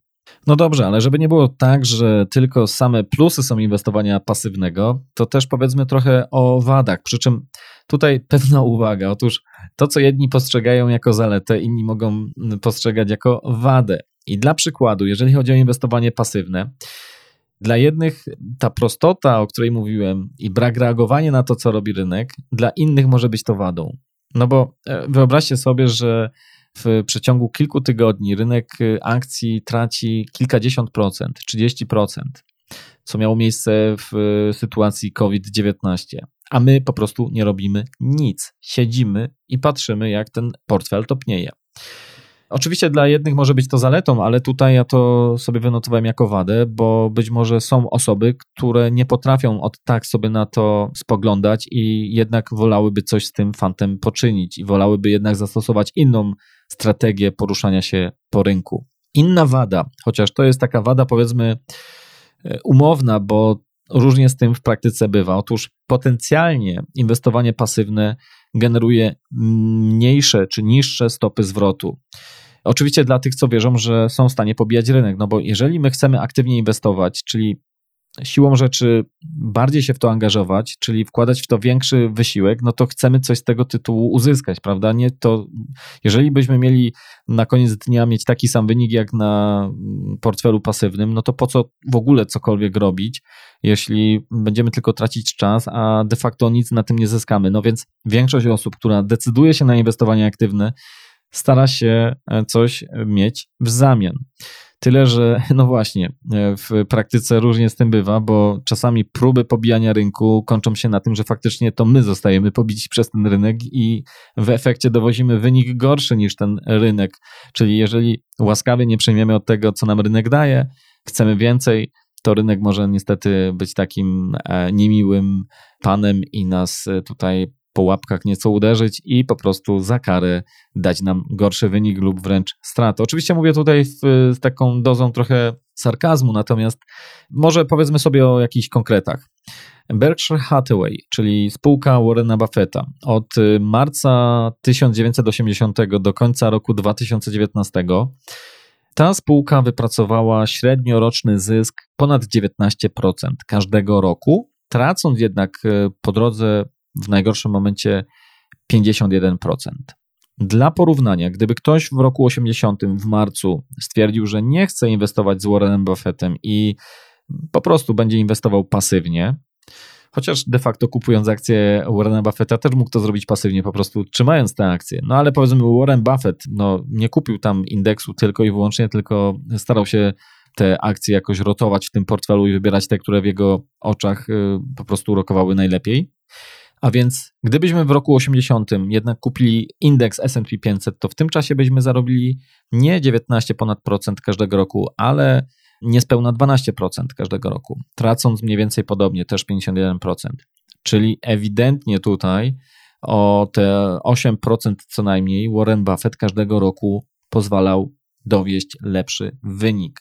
No dobrze, ale żeby nie było tak, że tylko same plusy są inwestowania pasywnego, to też powiedzmy trochę o wadach, przy czym tutaj pewna uwaga. Otóż to, co jedni postrzegają jako zaletę, inni mogą postrzegać jako wadę. I dla przykładu, jeżeli chodzi o inwestowanie pasywne, dla jednych ta prostota, o której mówiłem, i brak reagowania na to, co robi rynek, dla innych może być to wadą. No bo wyobraźcie sobie, że w przeciągu kilku tygodni rynek akcji traci kilkadziesiąt procent, trzydzieści procent, co miało miejsce w sytuacji COVID dziewiętnaście, a my po prostu nie robimy nic. Siedzimy i patrzymy, jak ten portfel topnieje. Oczywiście dla jednych może być to zaletą, ale tutaj ja to sobie wynotowałem jako wadę, bo być może są osoby, które nie potrafią od tak sobie na to spoglądać i jednak wolałyby coś z tym fantem poczynić i wolałyby jednak zastosować inną strategię poruszania się po rynku. Inna wada, chociaż to jest taka wada, powiedzmy, umowna, bo różnie z tym w praktyce bywa. Otóż potencjalnie inwestowanie pasywne generuje mniejsze czy niższe stopy zwrotu. Oczywiście dla tych, co wierzą, że są w stanie pobijać rynek, no bo jeżeli my chcemy aktywnie inwestować, czyli siłą rzeczy bardziej się w to angażować, czyli wkładać w to większy wysiłek, no to chcemy coś z tego tytułu uzyskać, prawda? Nie, to jeżeli byśmy mieli na koniec dnia mieć taki sam wynik jak na portfelu pasywnym, no to po co w ogóle cokolwiek robić, jeśli będziemy tylko tracić czas, a de facto nic na tym nie zyskamy. No więc większość osób, która decyduje się na inwestowanie aktywne, stara się coś mieć w zamian. Tyle, że no właśnie, w praktyce różnie z tym bywa, bo czasami próby pobijania rynku kończą się na tym, że faktycznie to my zostajemy pobici przez ten rynek i w efekcie dowozimy wynik gorszy niż ten rynek. Czyli jeżeli łaskawie nie przyjmiemy od tego, co nam rynek daje, chcemy więcej, to rynek może niestety być takim niemiłym panem i nas tutaj po łapkach nieco uderzyć i po prostu za karę dać nam gorszy wynik lub wręcz stratę. Oczywiście mówię tutaj w, z taką dozą trochę sarkazmu, natomiast może powiedzmy sobie o jakichś konkretach. Berkshire Hathaway, czyli spółka Warrena Buffetta, od marca tysiąc dziewięćset osiemdziesiątego do końca roku dwa tysiące dziewiętnastego ta spółka wypracowała średnioroczny zysk ponad dziewiętnaście procent każdego roku, tracąc jednak po drodze w najgorszym momencie pięćdziesiąt jeden procent. Dla porównania, gdyby ktoś w roku osiemdziesiątym w marcu stwierdził, że nie chce inwestować z Warrenem Buffettem i po prostu będzie inwestował pasywnie, chociaż de facto kupując akcje Warrena Buffetta też mógł to zrobić pasywnie, po prostu trzymając te akcje. No ale powiedzmy Warren Buffett no, nie kupił tam indeksu tylko i wyłącznie, tylko starał się te akcje jakoś rotować w tym portfelu i wybierać te, które w jego oczach y, po prostu rokowały najlepiej. A więc gdybyśmy w roku osiemdziesiątym jednak kupili indeks S and P pięćset, to w tym czasie byśmy zarobili nie dziewiętnaście ponad procent każdego roku, ale niespełna dwanaście procent każdego roku, tracąc mniej więcej podobnie, też pięćdziesiąt jeden procent. Czyli ewidentnie tutaj o te osiem procent co najmniej Warren Buffett każdego roku pozwalał dowieść lepszy wynik.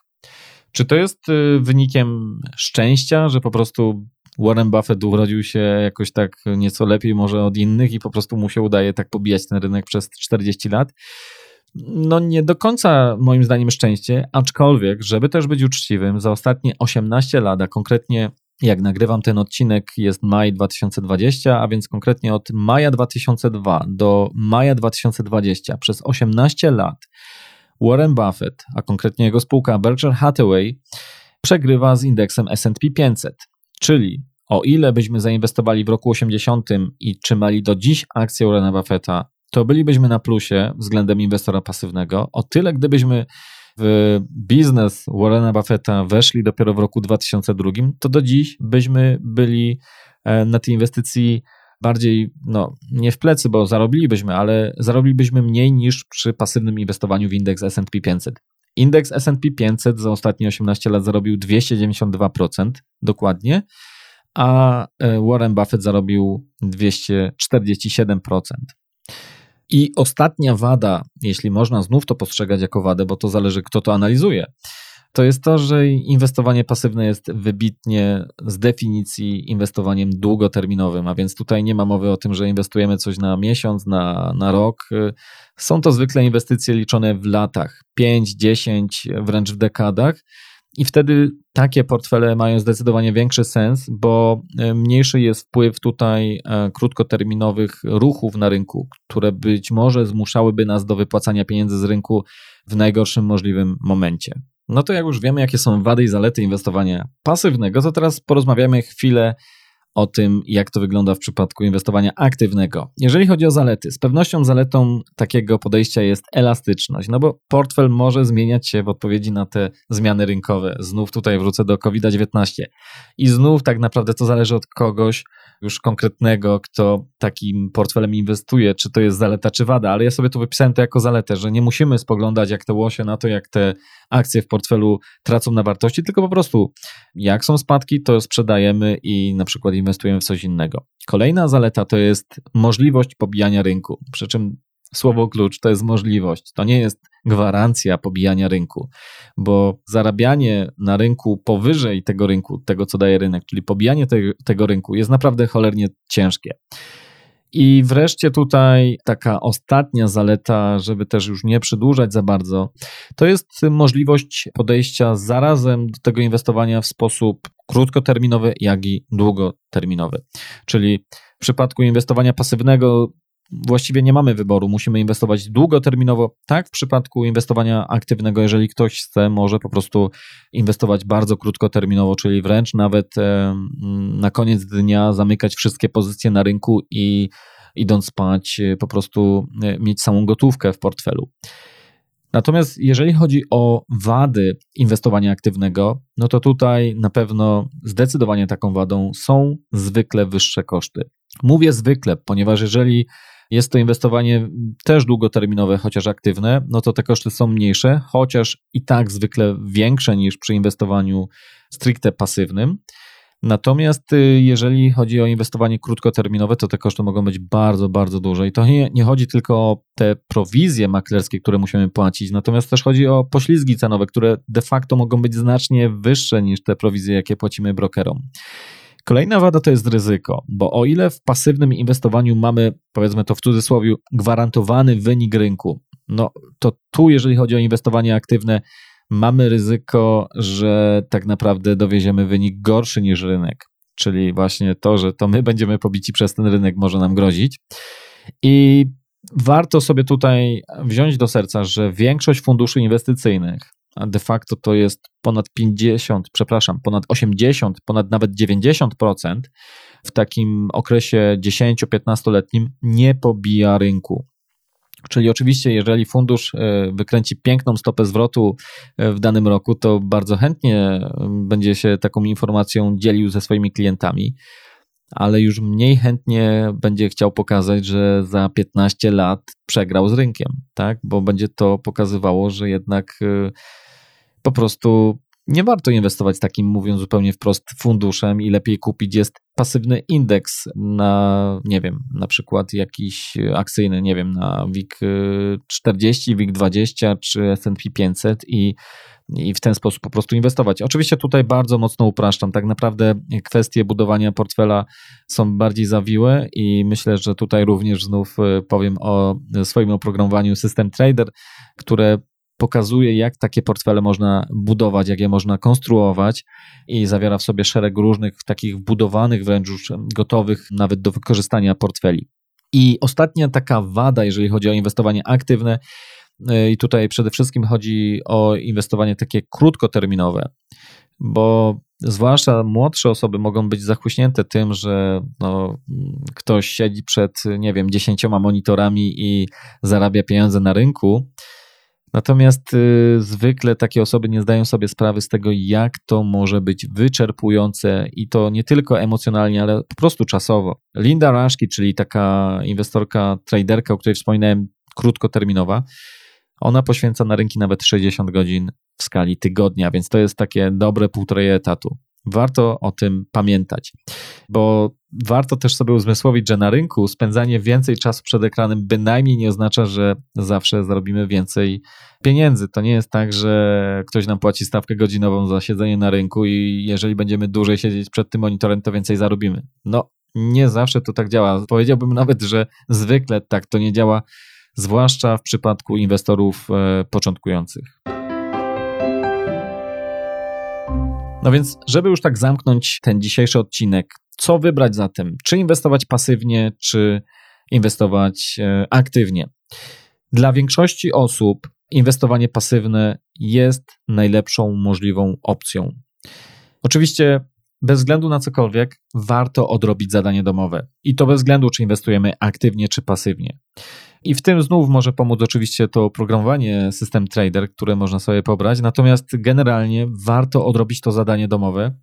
Czy to jest wynikiem szczęścia, że po prostu Warren Buffett urodził się jakoś tak nieco lepiej może od innych i po prostu mu się udaje tak pobijać ten rynek przez czterdzieści lat? No nie do końca moim zdaniem szczęście, aczkolwiek, żeby też być uczciwym, za ostatnie osiemnaście lat, a konkretnie jak nagrywam ten odcinek jest maj dwa tysiące dwudziesty, a więc konkretnie od maja dwa tysiące drugiego do maja dwa tysiące dwudziestego, przez osiemnaście lat Warren Buffett, a konkretnie jego spółka Berkshire Hathaway, przegrywa z indeksem S and P pięćset, czyli o ile byśmy zainwestowali w roku osiemdziesiątym i trzymali do dziś akcję Warrena Buffetta, to bylibyśmy na plusie względem inwestora pasywnego. O tyle, gdybyśmy w biznes Warrena Buffetta weszli dopiero w roku dwa tysiące drugiego, to do dziś byśmy byli na tej inwestycji bardziej, no nie w plecy, bo zarobilibyśmy, ale zarobilibyśmy mniej niż przy pasywnym inwestowaniu w indeks S and P pięćset. Indeks S and P pięćset za ostatnie osiemnaście lat zarobił dwieście dziewięćdziesiąt dwa procent dokładnie, a Warren Buffett zarobił dwieście czterdzieści siedem procent. I ostatnia wada, jeśli można znów to postrzegać jako wadę, bo to zależy, kto to analizuje, to jest to, że inwestowanie pasywne jest wybitnie z definicji inwestowaniem długoterminowym, a więc tutaj nie ma mowy o tym, że inwestujemy coś na miesiąc, na, na rok. Są to zwykle inwestycje liczone w latach, pięć, dziesięć, wręcz w dekadach i wtedy takie portfele mają zdecydowanie większy sens, bo mniejszy jest wpływ tutaj krótkoterminowych ruchów na rynku, które być może zmuszałyby nas do wypłacania pieniędzy z rynku w najgorszym możliwym momencie. No to jak już wiemy, jakie są wady i zalety inwestowania pasywnego, to teraz porozmawiamy chwilę o tym, jak to wygląda w przypadku inwestowania aktywnego. Jeżeli chodzi o zalety, z pewnością zaletą takiego podejścia jest elastyczność, no bo portfel może zmieniać się w odpowiedzi na te zmiany rynkowe. Znów tutaj wrócę do COVID dziewiętnaście i znów tak naprawdę to zależy od kogoś już konkretnego, kto takim portfelem inwestuje, czy to jest zaleta, czy wada, ale ja sobie tu wypisałem to jako zaletę, że nie musimy spoglądać jak te łosie na to, jak te akcje w portfelu tracą na wartości, tylko po prostu jak są spadki, to sprzedajemy i na przykład inwestujemy w coś innego. Kolejna zaleta to jest możliwość pobijania rynku, przy czym słowo klucz to jest możliwość, to nie jest gwarancja pobijania rynku, bo zarabianie na rynku powyżej tego rynku, tego co daje rynek, czyli pobijanie te, tego rynku jest naprawdę cholernie ciężkie. I wreszcie tutaj taka ostatnia zaleta, żeby też już nie przedłużać za bardzo, to jest możliwość podejścia zarazem do tego inwestowania w sposób krótkoterminowy, jak i długoterminowy. Czyli w przypadku inwestowania pasywnego właściwie nie mamy wyboru, musimy inwestować długoterminowo. Tak w przypadku inwestowania aktywnego, jeżeli ktoś chce, może po prostu inwestować bardzo krótkoterminowo, czyli wręcz nawet e, na koniec dnia zamykać wszystkie pozycje na rynku i idąc spać po prostu e, mieć samą gotówkę w portfelu. Natomiast jeżeli chodzi o wady inwestowania aktywnego, no to tutaj na pewno zdecydowanie taką wadą są zwykle wyższe koszty. Mówię zwykle, ponieważ jeżeli jest to inwestowanie też długoterminowe, chociaż aktywne, no to te koszty są mniejsze, chociaż i tak zwykle większe niż przy inwestowaniu stricte pasywnym. Natomiast jeżeli chodzi o inwestowanie krótkoterminowe, to te koszty mogą być bardzo, bardzo duże i to nie, nie chodzi tylko o te prowizje maklerskie, które musimy płacić, natomiast też chodzi o poślizgi cenowe, które de facto mogą być znacznie wyższe niż te prowizje, jakie płacimy brokerom. Kolejna wada to jest ryzyko, bo o ile w pasywnym inwestowaniu mamy, powiedzmy to w cudzysłowie, gwarantowany wynik rynku, no to tu, jeżeli chodzi o inwestowanie aktywne, mamy ryzyko, że tak naprawdę dowieziemy wynik gorszy niż rynek, czyli właśnie to, że to my będziemy pobici przez ten rynek, może nam grozić. I warto sobie tutaj wziąć do serca, że większość funduszy inwestycyjnych, a de facto to jest ponad pięćdziesiąt, przepraszam, ponad osiemdziesiąt, ponad nawet dziewięćdziesiąt procent w takim okresie dziesięcio-piętnastoletnim nie pobija rynku. Czyli oczywiście, jeżeli fundusz wykręci piękną stopę zwrotu w danym roku, to bardzo chętnie będzie się taką informacją dzielił ze swoimi klientami, ale już mniej chętnie będzie chciał pokazać, że za piętnaście lat przegrał z rynkiem, tak? Bo będzie to pokazywało, że jednak po prostu nie warto inwestować takim, mówiąc zupełnie wprost, funduszem i lepiej kupić jest pasywny indeks na, nie wiem, na przykład jakiś akcyjny, nie wiem, na WIG czterdzieści, WIG dwadzieścia czy S and P pięćset i, i w ten sposób po prostu inwestować. Oczywiście tutaj bardzo mocno upraszczam, tak naprawdę kwestie budowania portfela są bardziej zawiłe i myślę, że tutaj również znów powiem o swoim oprogramowaniu System Trader, które pokazuje, jak takie portfele można budować, jak je można konstruować i zawiera w sobie szereg różnych takich wbudowanych, wręcz już gotowych nawet do wykorzystania portfeli. I ostatnia taka wada, jeżeli chodzi o inwestowanie aktywne, i tutaj przede wszystkim chodzi o inwestowanie takie krótkoterminowe, bo zwłaszcza młodsze osoby mogą być zachłyśnięte tym, że no, ktoś siedzi przed, nie wiem, dziesięcioma monitorami i zarabia pieniądze na rynku, Natomiast y, zwykle takie osoby nie zdają sobie sprawy z tego, jak to może być wyczerpujące i to nie tylko emocjonalnie, ale po prostu czasowo. Linda Raszki, czyli taka inwestorka, traderka, o której wspominałem, krótkoterminowa, ona poświęca na rynki nawet sześćdziesiąt godzin w skali tygodnia, więc to jest takie dobre półtorej etatu. Warto o tym pamiętać, bo warto też sobie uzmysłowić, że na rynku spędzanie więcej czasu przed ekranem bynajmniej nie oznacza, że zawsze zarobimy więcej pieniędzy. To nie jest tak, że ktoś nam płaci stawkę godzinową za siedzenie na rynku i jeżeli będziemy dłużej siedzieć przed tym monitorem, to więcej zarobimy. No, nie zawsze to tak działa. Powiedziałbym nawet, że zwykle tak to nie działa, zwłaszcza w przypadku inwestorów początkujących. No więc, żeby już tak zamknąć ten dzisiejszy odcinek, co wybrać zatem? Czy inwestować pasywnie, czy inwestować aktywnie? Dla większości osób inwestowanie pasywne jest najlepszą możliwą opcją. Oczywiście bez względu na cokolwiek warto odrobić zadanie domowe i to bez względu, czy inwestujemy aktywnie, czy pasywnie. I w tym znów może pomóc oczywiście to oprogramowanie System Trader, które można sobie pobrać, natomiast generalnie warto odrobić to zadanie domowe,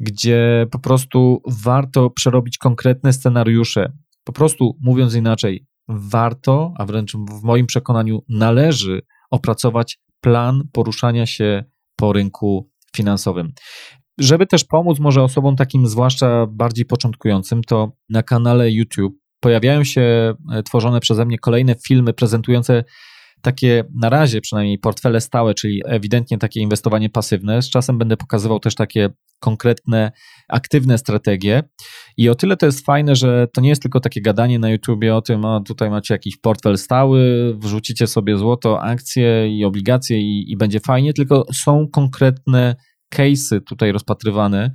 gdzie po prostu warto przerobić konkretne scenariusze. Po prostu mówiąc inaczej, warto, a wręcz w moim przekonaniu należy opracować plan poruszania się po rynku finansowym. Żeby też pomóc może osobom takim zwłaszcza bardziej początkującym, to na kanale YouTube pojawiają się tworzone przeze mnie kolejne filmy prezentujące takie na razie przynajmniej portfele stałe, czyli ewidentnie takie inwestowanie pasywne. Z czasem będę pokazywał też takie konkretne, aktywne strategie i o tyle to jest fajne, że to nie jest tylko takie gadanie na YouTubie o tym, a tutaj macie jakiś portfel stały, wrzucicie sobie złoto, akcje i obligacje i, i będzie fajnie, tylko są konkretne case'y tutaj rozpatrywane,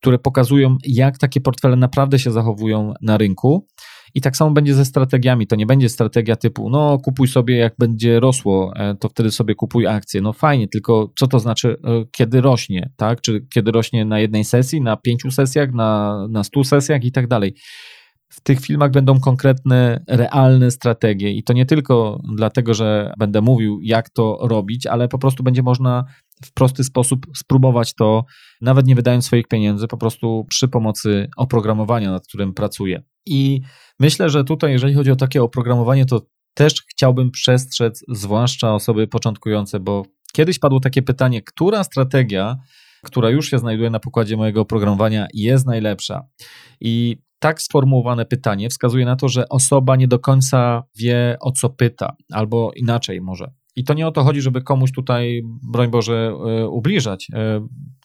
które pokazują, jak takie portfele naprawdę się zachowują na rynku. I tak samo będzie ze strategiami. To nie będzie strategia typu, no kupuj sobie jak będzie rosło, to wtedy sobie kupuj akcje. No fajnie, tylko co to znaczy, kiedy rośnie, tak? Czy kiedy rośnie na jednej sesji, na pięciu sesjach, na, na stu sesjach i tak dalej. W tych filmach będą konkretne, realne strategie i to nie tylko dlatego, że będę mówił, jak to robić, ale po prostu będzie można w prosty sposób spróbować to, nawet nie wydając swoich pieniędzy, po prostu przy pomocy oprogramowania, nad którym pracuję. I myślę, że tutaj, jeżeli chodzi o takie oprogramowanie, to też chciałbym przestrzec, zwłaszcza osoby początkujące, bo kiedyś padło takie pytanie, która strategia, która już się znajduje na pokładzie mojego oprogramowania, jest najlepsza? I tak sformułowane pytanie wskazuje na to, że osoba nie do końca wie, o co pyta, albo inaczej może. I to nie o to chodzi, żeby komuś tutaj, broń Boże, ubliżać.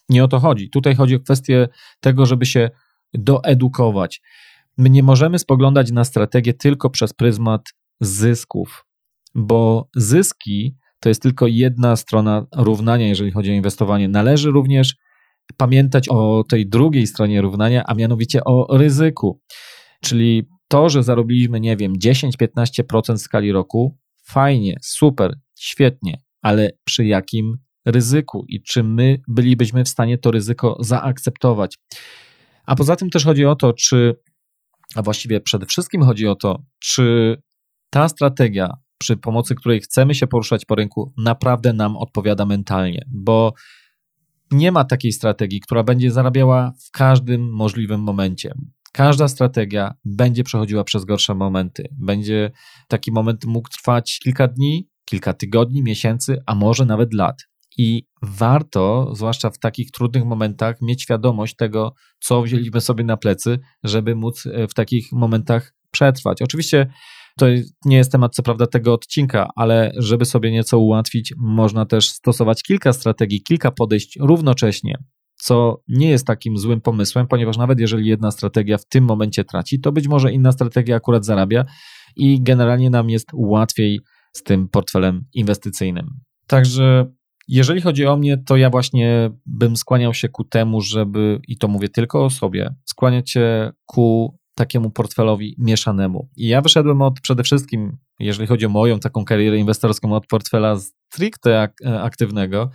Nie o to chodzi. Tutaj chodzi o kwestię tego, żeby się doedukować. My nie możemy spoglądać na strategię tylko przez pryzmat zysków, bo zyski to jest tylko jedna strona równania, jeżeli chodzi o inwestowanie. Należy również pamiętać o tej drugiej stronie równania, a mianowicie o ryzyku. Czyli to, że zarobiliśmy, nie wiem, dziesięć do piętnastu procent w skali roku, fajnie, super, świetnie, ale przy jakim ryzyku i czy my bylibyśmy w stanie to ryzyko zaakceptować? A poza tym też chodzi o to, czy, a właściwie przede wszystkim chodzi o to, czy ta strategia, przy pomocy której chcemy się poruszać po rynku, naprawdę nam odpowiada mentalnie, bo nie ma takiej strategii, która będzie zarabiała w każdym możliwym momencie. Każda strategia będzie przechodziła przez gorsze momenty. Będzie taki moment mógł trwać kilka dni, kilka tygodni, miesięcy, a może nawet lat. I warto, zwłaszcza w takich trudnych momentach, mieć świadomość tego, co wzięliśmy sobie na plecy, żeby móc w takich momentach przetrwać. Oczywiście to nie jest temat co prawda tego odcinka, ale żeby sobie nieco ułatwić, można też stosować kilka strategii, kilka podejść równocześnie, co nie jest takim złym pomysłem, ponieważ nawet jeżeli jedna strategia w tym momencie traci, to być może inna strategia akurat zarabia i generalnie nam jest łatwiej z tym portfelem inwestycyjnym. Także jeżeli chodzi o mnie, to ja właśnie bym skłaniał się ku temu, żeby, i to mówię tylko o sobie, skłaniać się ku takiemu portfelowi mieszanemu. I ja wyszedłem od przede wszystkim, jeżeli chodzi o moją taką karierę inwestorską, od portfela stricte aktywnego.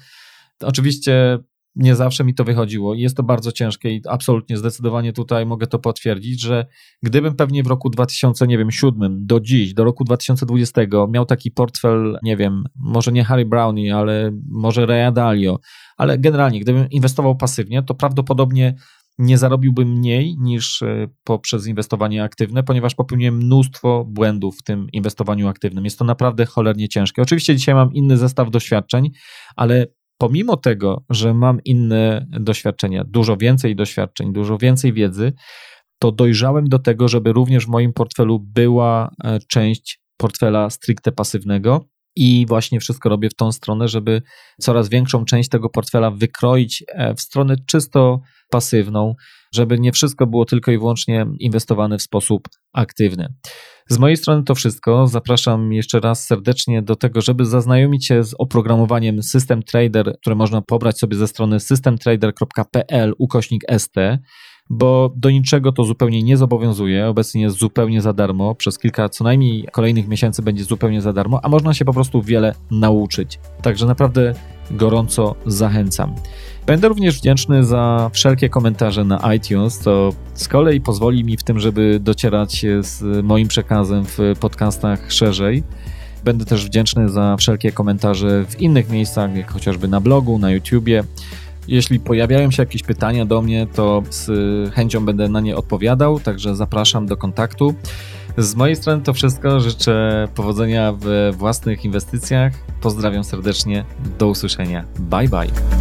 Oczywiście nie zawsze mi to wychodziło i jest to bardzo ciężkie i absolutnie, zdecydowanie tutaj mogę to potwierdzić, że gdybym pewnie w roku dwa tysiące siódmym do dziś, do roku dwa tysiące dwudziestego miał taki portfel, nie wiem, może nie Harry Brownie, ale może Ray Dalio, ale generalnie gdybym inwestował pasywnie, to prawdopodobnie nie zarobiłbym mniej niż poprzez inwestowanie aktywne, ponieważ popełniłem mnóstwo błędów w tym inwestowaniu aktywnym. Jest to naprawdę cholernie ciężkie. Oczywiście dzisiaj mam inny zestaw doświadczeń, ale pomimo tego, że mam inne doświadczenia, dużo więcej doświadczeń, dużo więcej wiedzy, to dojrzałem do tego, żeby również w moim portfelu była część portfela stricte pasywnego i właśnie wszystko robię w tą stronę, żeby coraz większą część tego portfela wykroić w stronę czysto pasywną, żeby nie wszystko było tylko i wyłącznie inwestowane w sposób aktywny. Z mojej strony to wszystko. Zapraszam jeszcze raz serdecznie do tego, żeby zaznajomić się z oprogramowaniem System Trader, które można pobrać sobie ze strony systemtrader.pl ukośnik st, bo do niczego to zupełnie nie zobowiązuje. Obecnie jest zupełnie za darmo. Przez kilka co najmniej kolejnych miesięcy będzie zupełnie za darmo, a można się po prostu wiele nauczyć. Także naprawdę gorąco zachęcam. Będę również wdzięczny za wszelkie komentarze na iTunes, co z kolei pozwoli mi w tym, żeby docierać z moim przekazem w podcastach szerzej. Będę też wdzięczny za wszelkie komentarze w innych miejscach, jak chociażby na blogu, na YouTubie. Jeśli pojawiają się jakieś pytania do mnie, to z chęcią będę na nie odpowiadał, także zapraszam do kontaktu. Z mojej strony to wszystko. Życzę powodzenia we własnych inwestycjach. Pozdrawiam serdecznie. Do usłyszenia. Bye, bye.